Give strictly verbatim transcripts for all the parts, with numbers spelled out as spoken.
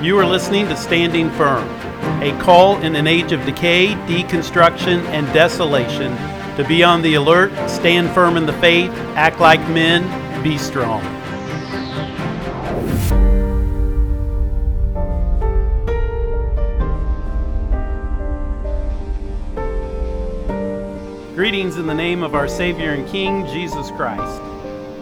You are listening to Standing Firm, a call in an age of decay, deconstruction, and desolation to be on the alert, stand firm in the faith, act like men, be strong. Greetings in the name of our Savior and King, Jesus Christ.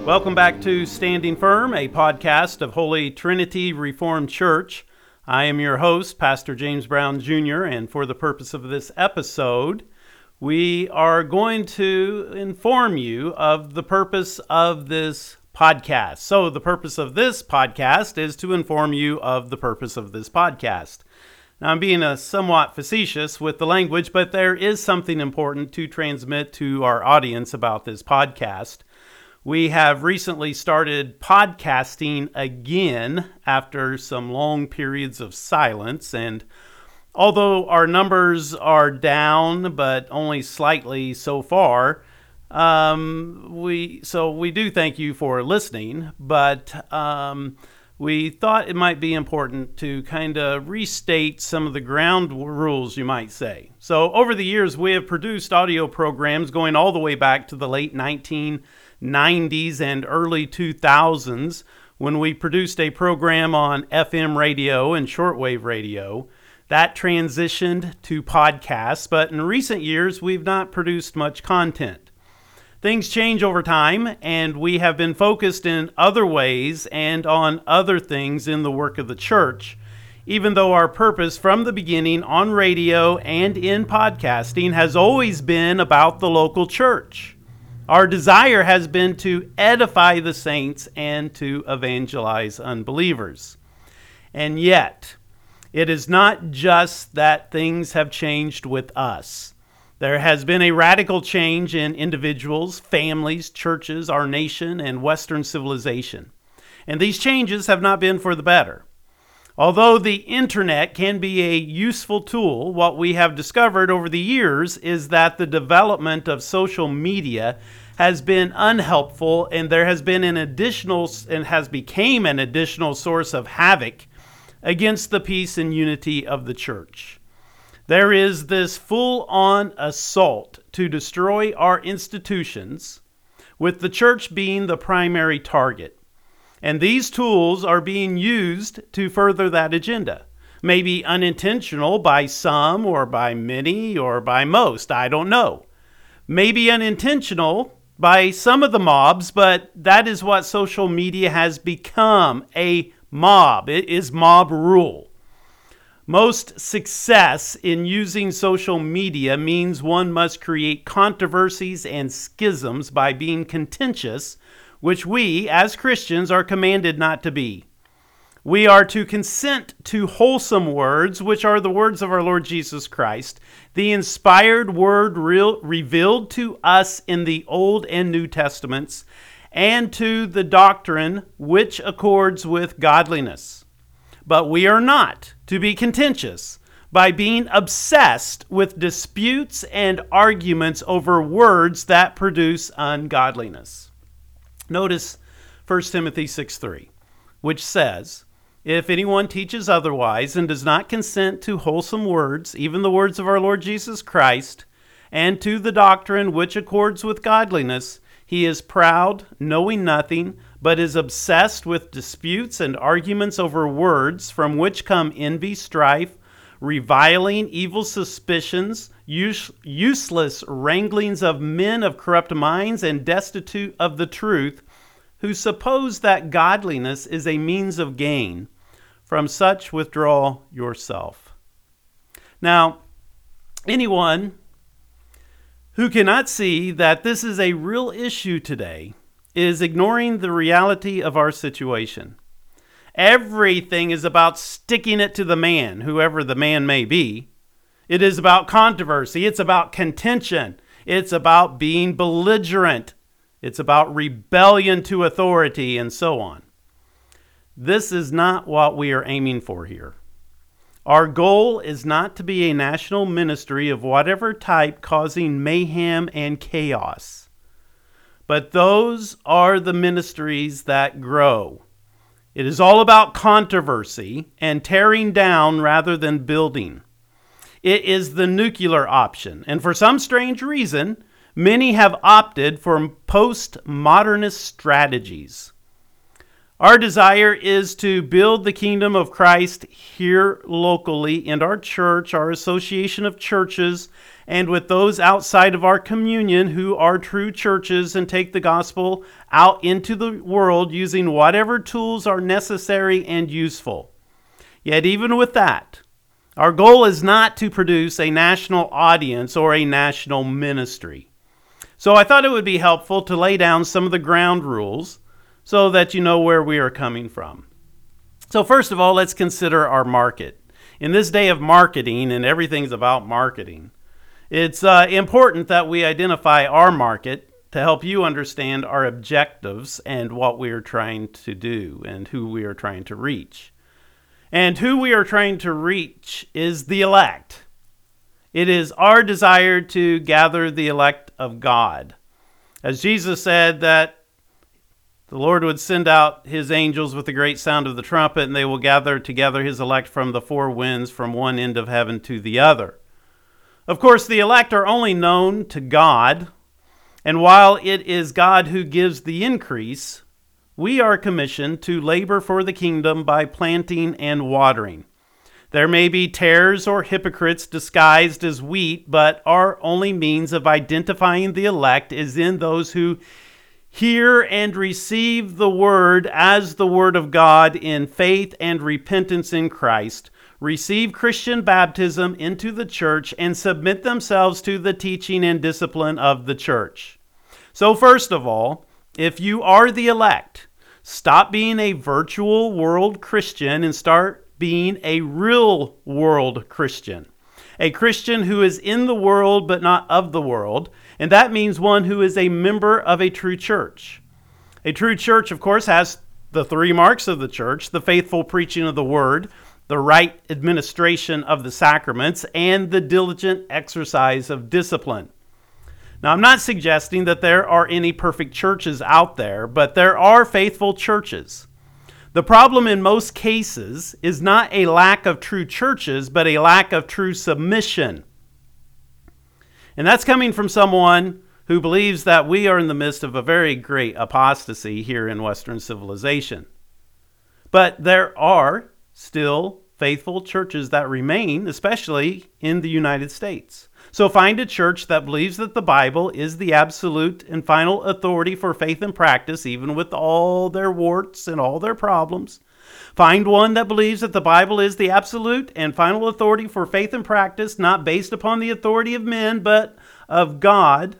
Welcome back to Standing Firm, a podcast of Holy Trinity Reformed Church. I am your host, Pastor James Brown, Junior, and for the purpose of this episode, we are going to inform you of the purpose of this podcast. So the purpose of this podcast is to inform you of the purpose of this podcast. Now, I'm being a somewhat facetious with the language, but there is something important to transmit to our audience about this podcast. We have recently started podcasting again after some long periods of silence, and although our numbers are down, but only slightly so far, um, we so we do thank you for listening, but um, we thought it might be important to kind of restate some of the ground rules, you might say. So over the years, we have produced audio programs going all the way back to the late nineteen nineties and early two thousands, when we produced a program on F M radio and shortwave radio. That transitioned to podcasts, but in recent years, we've not produced much content. Things change over time, and we have been focused in other ways and on other things in the work of the church, even though our purpose from the beginning on radio and in podcasting has always been about the local church. Our desire has been to edify the saints and to evangelize unbelievers. And yet, it is not just that things have changed with us. There has been a radical change in individuals, families, churches, our nation, and Western civilization. And these changes have not been for the better. Although the internet can be a useful tool, what we have discovered over the years is that the development of social media has been unhelpful, and there has been an additional and has became an additional source of havoc against the peace and unity of the church. There is this full-on assault to destroy our institutions, with the church being the primary target. And these tools are being used to further that agenda. Maybe unintentional by some or by many or by most, I don't know. Maybe unintentional by some of the mobs, but that is what social media has become, a mob. It is mob rule. Most success in using social media means one must create controversies and schisms by being contentious, which we, as Christians, are commanded not to be. We are to consent to wholesome words, which are the words of our Lord Jesus Christ, the inspired word re- revealed to us in the Old and New Testaments, and to the doctrine which accords with godliness. But we are not to be contentious by being obsessed with disputes and arguments over words that produce ungodliness. Notice First Timothy six three, which says, "If anyone teaches otherwise and does not consent to wholesome words, even the words of our Lord Jesus Christ, and to the doctrine which accords with godliness, he is proud, knowing nothing, but is obsessed with disputes and arguments over words, from which come envy, strife, reviling, evil suspicions, use, useless wranglings of men of corrupt minds and destitute of the truth, who suppose that godliness is a means of gain. From such withdraw yourself." Now, anyone who cannot see that this is a real issue today is ignoring the reality of our situation. Everything is about sticking it to the man, whoever the man may be. It is about controversy. It's about contention. It's about being belligerent. It's about rebellion to authority, and so on. This is not what we are aiming for here. Our goal is not to be a national ministry of whatever type causing mayhem and chaos. But those are the ministries that grow. It is all about controversy and tearing down rather than building. It is the nuclear option, and for some strange reason, many have opted for postmodernist strategies. Our desire is to build the kingdom of Christ here locally in our church, our association of churches, and with those outside of our communion who are true churches, and take the gospel out into the world using whatever tools are necessary and useful. Yet even with that, our goal is not to produce a national audience or a national ministry. So I thought it would be helpful to lay down some of the ground rules so that you know where we are coming from. So first of all, let's consider our market. In this day of marketing, and everything's about marketing, it's uh, important that we identify our market to help you understand our objectives and what we are trying to do and who we are trying to reach. And who we are trying to reach is the elect. It is our desire to gather the elect of God. As Jesus said that the Lord would send out his angels with the great sound of the trumpet, and they will gather together his elect from the four winds, from one end of heaven to the other. Of course, the elect are only known to God, and while it is God who gives the increase, we are commissioned to labor for the kingdom by planting and watering. There may be tares or hypocrites disguised as wheat, but our only means of identifying the elect is in those who hear and receive the word as the word of God in faith and repentance in Christ, receive Christian baptism into the church, and submit themselves to the teaching and discipline of the church. So first of all, if you are the elect, stop being a virtual world Christian and start being a real world Christian. A Christian who is in the world but not of the world, and that means one who is a member of a true church. A true church, of course, has the three marks of the church: the faithful preaching of the word, the right administration of the sacraments, and the diligent exercise of discipline. Now, I'm not suggesting that there are any perfect churches out there, but there are faithful churches. The problem in most cases is not a lack of true churches, but a lack of true submission. And that's coming from someone who believes that we are in the midst of a very great apostasy here in Western civilization. But there are still faithful churches that remain, especially in the United States. So find a church that believes that the Bible is the absolute and final authority for faith and practice, even with all their warts and all their problems. Find one that believes that the Bible is the absolute and final authority for faith and practice, not based upon the authority of men, but of God.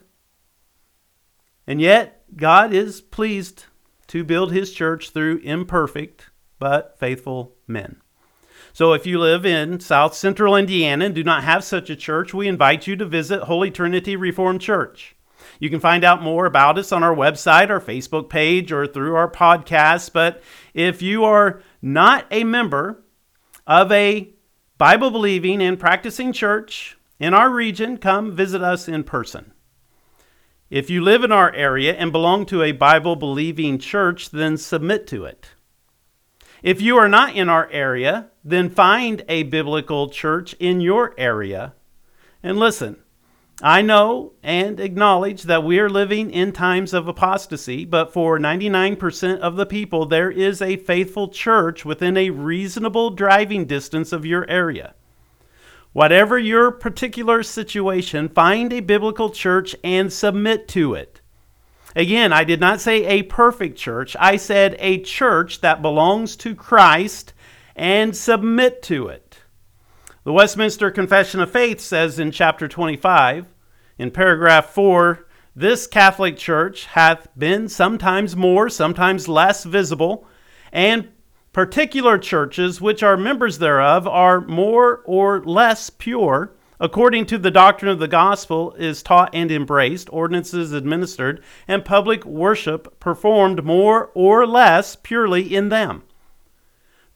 And yet, God is pleased to build his church through imperfect but faithful men. So if you live in South Central Indiana and do not have such a church, we invite you to visit Holy Trinity Reformed Church. You can find out more about us on our website, our Facebook page, or through our podcast. But if you are not a member of a Bible-believing and practicing church in our region, come visit us in person. If you live in our area and belong to a Bible-believing church, then submit to it. If you are not in our area, then find a biblical church in your area. And listen, I know and acknowledge that we are living in times of apostasy, but for ninety-nine percent of the people, there is a faithful church within a reasonable driving distance of your area. Whatever your particular situation, find a biblical church and submit to it. Again, I did not say a perfect church. I said a church that belongs to Christ and submit to it. The Westminster Confession of Faith says in chapter twenty-five, in paragraph four, "This Catholic Church hath been sometimes more, sometimes less visible, and particular churches which are members thereof are more or less pure, according to the doctrine of the gospel, is taught and embraced, ordinances administered, and public worship performed more or less purely in them.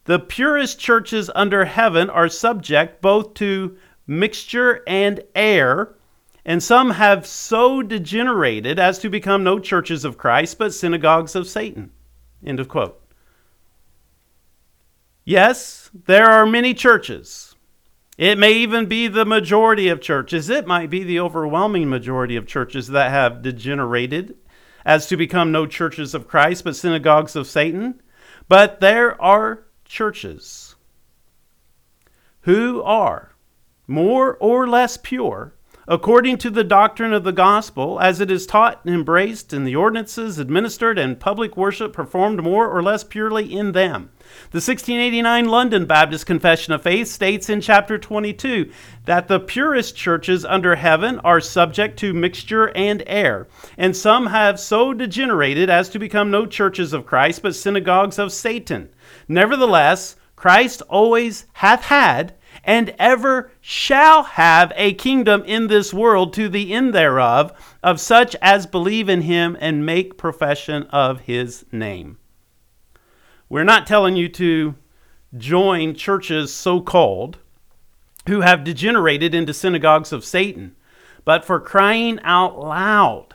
The purest churches under heaven are subject both to mixture and error, and some have so degenerated as to become no churches of Christ, but synagogues of Satan." End of quote. Yes, there are many churches. It may even be the majority of churches. It might be the overwhelming majority of churches that have degenerated as to become no churches of Christ, but synagogues of Satan. But there are churches who are more or less pure according to the doctrine of the gospel, as it is taught and embraced in the ordinances administered and public worship performed more or less purely in them. The sixteen eighty-nine London Baptist Confession of Faith states in chapter twenty-two that the purest churches under heaven are subject to mixture and error, and some have so degenerated as to become no churches of Christ, but synagogues of Satan. Nevertheless, Christ always hath had and ever shall have a kingdom in this world to the end thereof, of such as believe in him and make profession of his name. We're not telling you to join churches so-called who have degenerated into synagogues of Satan, but for crying out loud,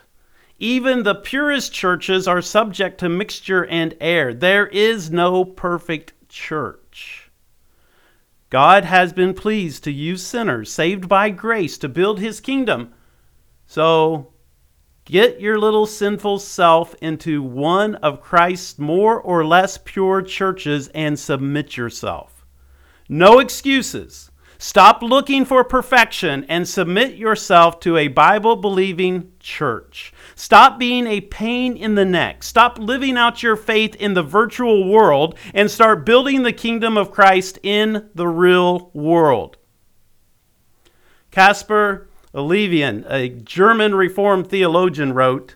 even the purest churches are subject to mixture and error. There is no perfect church. God has been pleased to use sinners saved by grace to build his kingdom. So get your little sinful self into one of Christ's more or less pure churches and submit yourself. No excuses. Stop looking for perfection and submit yourself to a Bible-believing church. Stop being a pain in the neck. Stop living out your faith in the virtual world and start building the kingdom of Christ in the real world. Caspar Olevian, a German Reformed theologian, wrote,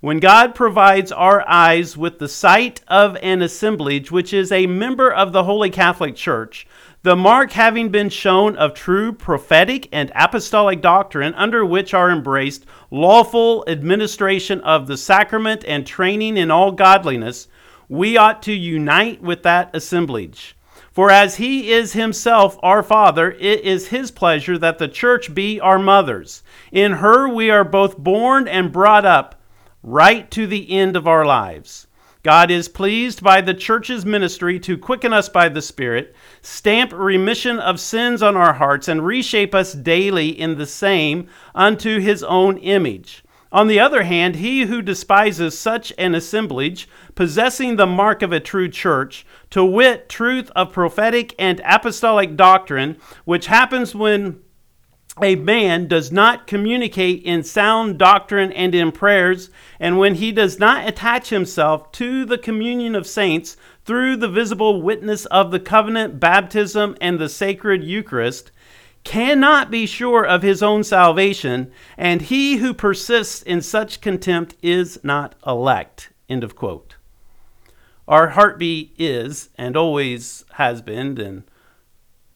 "When God provides our eyes with the sight of an assemblage which is a member of the Holy Catholic Church, the mark having been shown of true prophetic and apostolic doctrine, under which are embraced lawful administration of the sacrament and training in all godliness, we ought to unite with that assemblage. For as he is himself our Father, it is his pleasure that the church be our mothers. In her we are both born and brought up right to the end of our lives. God is pleased by the church's ministry to quicken us by the Spirit, stamp remission of sins on our hearts, and reshape us daily in the same unto his own image. On the other hand, he who despises such an assemblage, possessing the mark of a true church, to wit, truth of prophetic and apostolic doctrine, which happens when a man does not communicate in sound doctrine and in prayers, and when he does not attach himself to the communion of saints through the visible witness of the covenant, baptism, and the sacred Eucharist, cannot be sure of his own salvation, and he who persists in such contempt is not elect." End of quote. Our heartbeat is, and always has been, and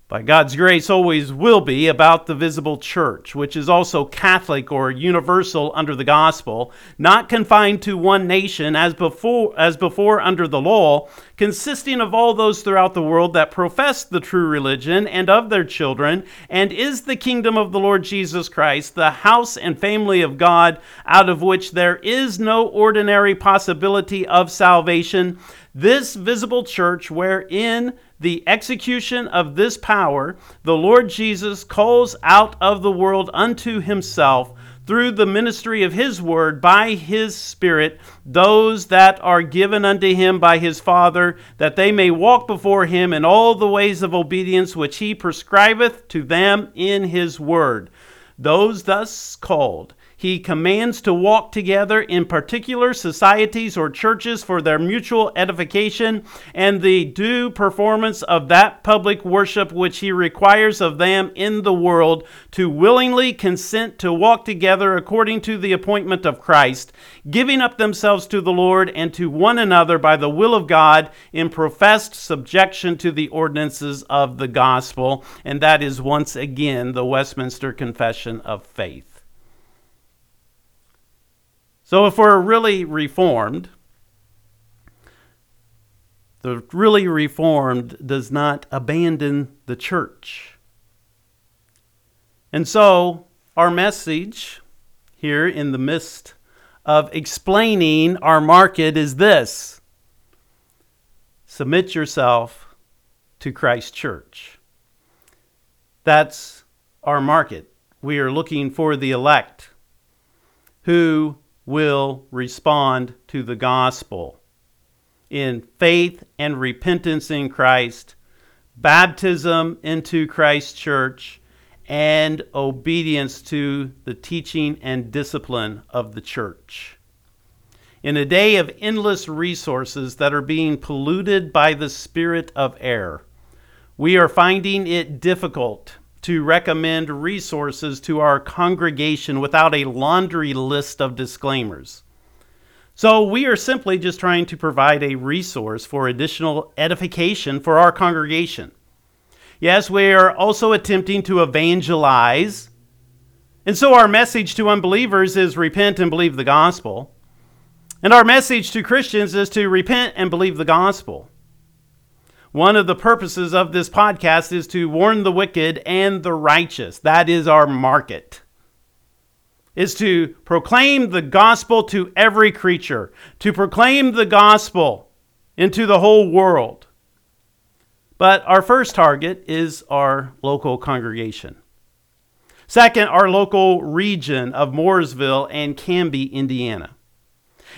by God's grace always will be, about the visible church, which is also Catholic or universal under the gospel, not confined to one nation as before as before under the law, consisting of all those throughout the world that profess the true religion and of their children, and is the kingdom of the Lord Jesus Christ, the house and family of God, out of which there is no ordinary possibility of salvation. This visible church, wherein the execution of this power the Lord Jesus calls out of the world unto himself through the ministry of his word by his Spirit those that are given unto him by his Father, that they may walk before him in all the ways of obedience which he prescribeth to them in his word. Those thus called he commands to walk together in particular societies or churches for their mutual edification and the due performance of that public worship which he requires of them in the world, to willingly consent to walk together according to the appointment of Christ, giving up themselves to the Lord and to one another by the will of God in professed subjection to the ordinances of the gospel. And that is once again the Westminster Confession of Faith. So if we're really Reformed, the really Reformed does not abandon the church. And so our message here in the midst of explaining our market is this: submit yourself to Christ's church. That's our market. We are looking for the elect who will respond to the gospel in faith and repentance in Christ, baptism into Christ's church, and obedience to the teaching and discipline of the church. In a day of endless resources that are being polluted by the spirit of error, we are finding it difficult to recommend resources to our congregation without a laundry list of disclaimers. So we are simply just trying to provide a resource for additional edification for our congregation. Yes, we are also attempting to evangelize. And so our message to unbelievers is repent and believe the gospel. And our message to Christians is to repent and believe the gospel. One of the purposes of this podcast is to warn the wicked and the righteous. That is our market. Is to proclaim the gospel to every creature. To proclaim the gospel into the whole world. But our first target is our local congregation. Second, our local region of Mooresville and Canby, Indiana.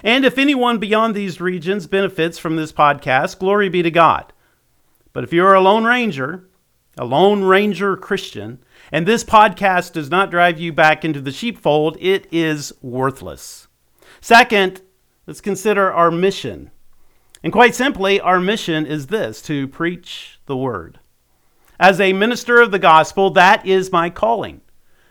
And if anyone beyond these regions benefits from this podcast, glory be to God. But if you're a Lone Ranger, a Lone Ranger Christian, and this podcast does not drive you back into the sheepfold, it is worthless. Second, let's consider our mission. And quite simply, our mission is this, to preach the word. As a minister of the gospel, that is my calling.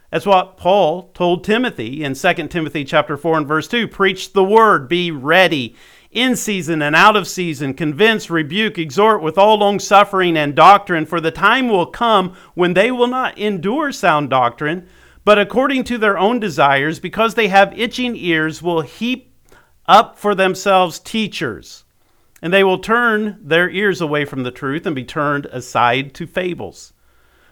That's what Paul told Timothy in Second Timothy chapter four and verse two. Preach the word, be ready, in season and out of season, convince, rebuke, exhort with all longsuffering and doctrine, for the time will come when they will not endure sound doctrine, but according to their own desires, because they have itching ears, will heap up for themselves teachers, and they will turn their ears away from the truth and be turned aside to fables.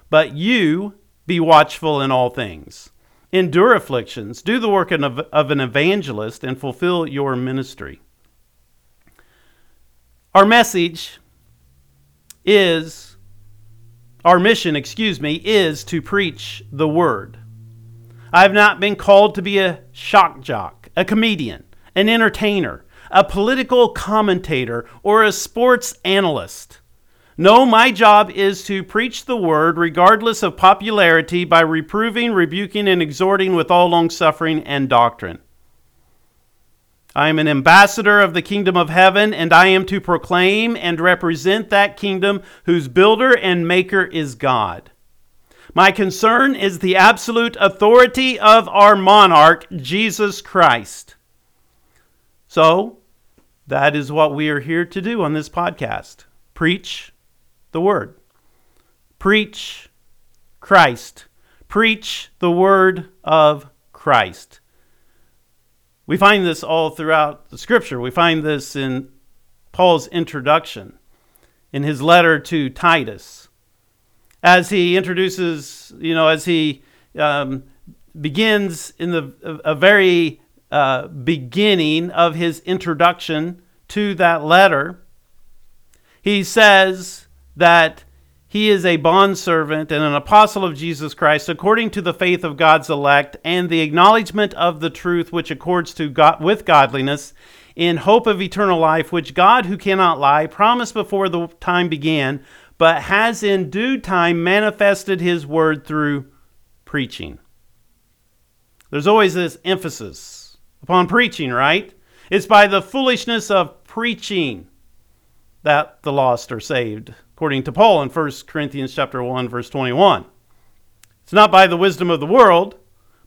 But you... be watchful in all things. Endure afflictions. Do the work of, of an evangelist and fulfill your ministry. Our message is, our mission, excuse me, is to preach the word. I have not been called to be a shock jock, a comedian, an entertainer, a political commentator, or a sports analyst. No, my job is to preach the word regardless of popularity by reproving, rebuking, and exhorting with all longsuffering and doctrine. I am an ambassador of the kingdom of heaven, and I am to proclaim and represent that kingdom whose builder and maker is God. My concern is the absolute authority of our monarch, Jesus Christ. So, that is what we are here to do on this podcast. Preach the word. Preach Christ. Preach the word of Christ. We find this all throughout the scripture. We find this in Paul's introduction, in his letter to Titus. As he introduces, you know, as he um, begins in the a very uh, beginning of his introduction to that letter, he says that he is a bondservant and an apostle of Jesus Christ according to the faith of God's elect and the acknowledgement of the truth which accords to God, with godliness in hope of eternal life, which God, who cannot lie, promised before the time began, but has in due time manifested his word through preaching. There's always this emphasis upon preaching, right? It's by the foolishness of preaching that the lost are saved, according to Paul in First Corinthians chapter one, verse twenty-one. It's not by the wisdom of the world,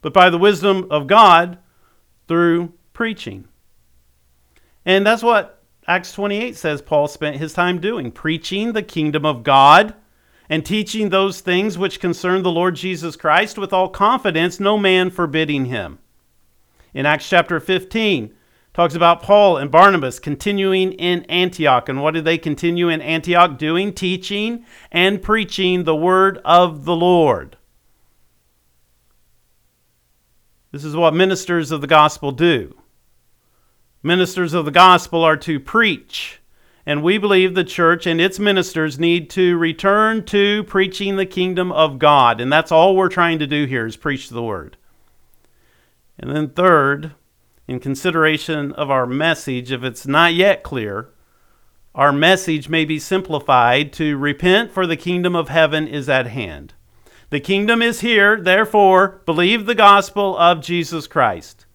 but by the wisdom of God through preaching. And that's what Acts twenty-eight says Paul spent his time doing, preaching the kingdom of God and teaching those things which concern the Lord Jesus Christ with all confidence, no man forbidding him. In Acts chapter fifteen, talks about Paul and Barnabas continuing in Antioch. And what did they continue in Antioch doing? Teaching and preaching the word of the Lord. This is what ministers of the gospel do. Ministers of the gospel are to preach and we believe the church and its ministers need to return to preaching the kingdom of God. And that's all we're trying to do here is preach the word. And then third, in consideration of our message, if it's not yet clear, our message may be simplified to repent, for the kingdom of heaven is at hand. The kingdom is here, therefore believe the gospel of Jesus Christ.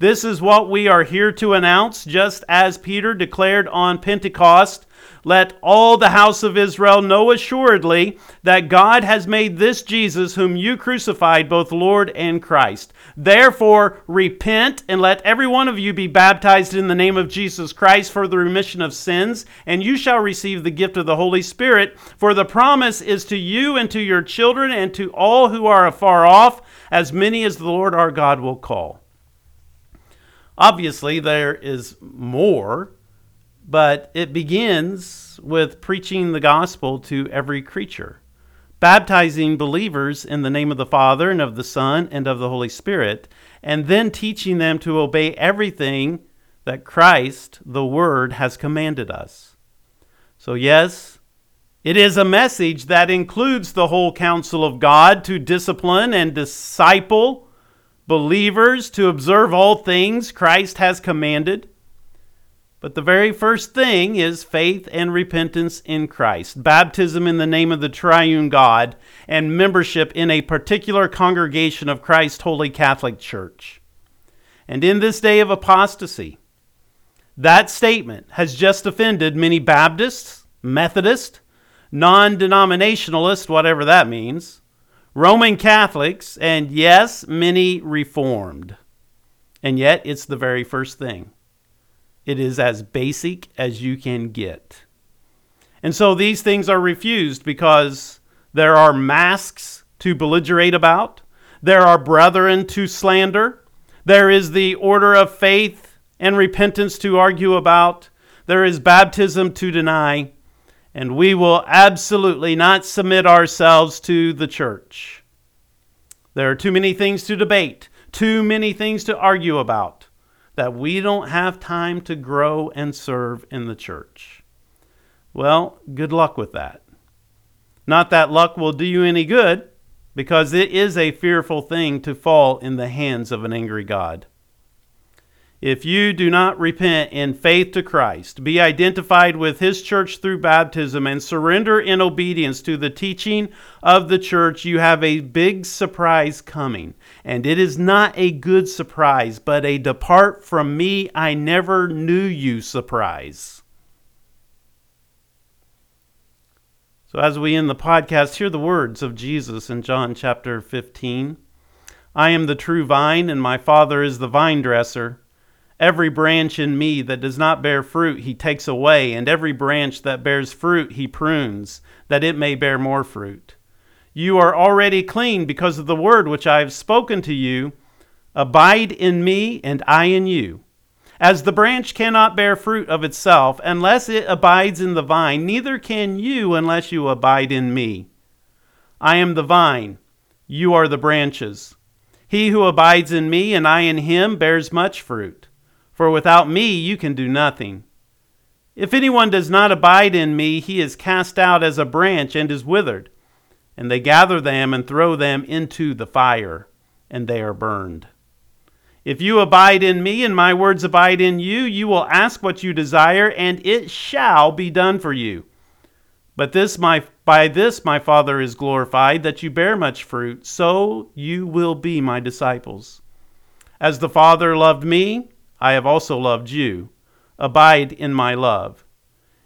This is what we are here to announce, just as Peter declared on Pentecost, "Let all the house of Israel know assuredly that God has made this Jesus whom you crucified both Lord and Christ. Therefore repent and let every one of you be baptized in the name of Jesus Christ for the remission of sins, and you shall receive the gift of the Holy Spirit, for the promise is to you and to your children and to all who are afar off, as many as the Lord our God will call." Obviously, there is more, but it begins with preaching the gospel to every creature, baptizing believers in the name of the Father and of the Son and of the Holy Spirit, and then teaching them to obey everything that Christ, the Word, has commanded us. So yes, it is a message that includes the whole counsel of God to discipline and disciple believers to observe all things Christ has commanded. But the very first thing is faith and repentance in Christ, baptism in the name of the triune God, and membership in a particular congregation of Christ's Holy Catholic Church. And in this day of apostasy, that statement has just offended many Baptists, Methodists, non-denominationalists, whatever that means, Roman Catholics, and yes, many Reformed. And yet, it's the very first thing. It is as basic as you can get. And so these things are refused because there are masks to belligerate about. There are brethren to slander. There is the order of faith and repentance to argue about. There is baptism to deny. And we will absolutely not submit ourselves to the church. There are too many things to debate, too many things to argue about, that we don't have time to grow and serve in the church. Well, good luck with that. Not that luck will do you any good, because it is a fearful thing to fall in the hands of an angry God. If you do not repent in faith to Christ, be identified with His church through baptism, and surrender in obedience to the teaching of the church, you have a big surprise coming. And it is not a good surprise, but a "depart from me, I never knew you" surprise. So as we end the podcast, hear the words of Jesus in John chapter fifteen. "I am the true vine, and my Father is the vine dresser. Every branch in me that does not bear fruit, he takes away, and every branch that bears fruit, he prunes, that it may bear more fruit. You are already clean because of the word which I have spoken to you. Abide in me, and I in you. As the branch cannot bear fruit of itself unless it abides in the vine, neither can you unless you abide in me. I am the vine, you are the branches. He who abides in me, and I in him, bears much fruit. For without me you can do nothing. If anyone does not abide in me, he is cast out as a branch and is withered. And they gather them and throw them into the fire, and they are burned. If you abide in me, and my words abide in you, you will ask what you desire, and it shall be done for you. But this my by this my Father is glorified, that you bear much fruit, so you will be my disciples. As the Father loved me, I have also loved you. Abide in my love.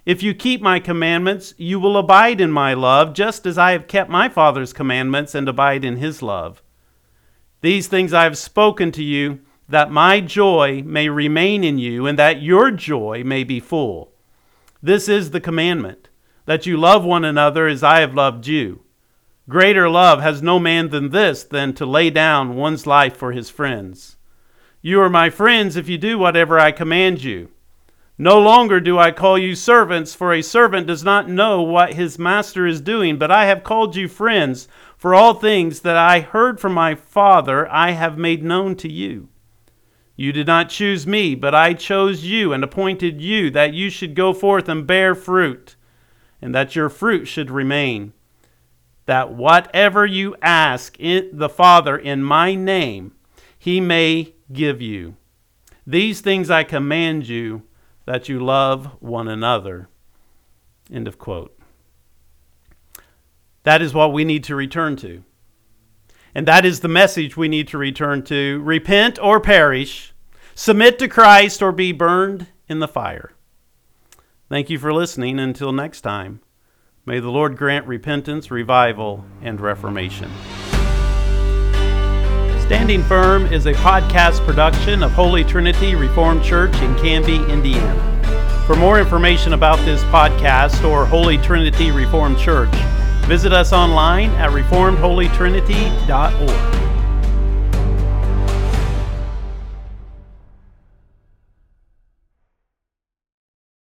If you keep my commandments, you will abide in my love, just as I have kept my Father's commandments and abide in his love. These things I have spoken to you, that my joy may remain in you, and that your joy may be full. This is the commandment, that you love one another as I have loved you. Greater love has no man than this, than to lay down one's life for his friends. You are my friends if you do whatever I command you. No longer do I call you servants, for a servant does not know what his master is doing, but I have called you friends, for all things that I heard from my Father I have made known to you. You did not choose me, but I chose you and appointed you that you should go forth and bear fruit, and that your fruit should remain, that whatever you ask the Father in my name, he may give you. These things I command you, that you love one another." End of quote. That is what we need to return to. And that is the message we need to return to. Repent or perish. Submit to Christ or be burned in the fire. Thank you for listening. Until next time, may the Lord grant repentance, revival, and reformation. Standing Firm is a podcast production of Holy Trinity Reformed Church in Canby, Indiana. For more information about this podcast or Holy Trinity Reformed Church, visit us online at reformed holy trinity dot org.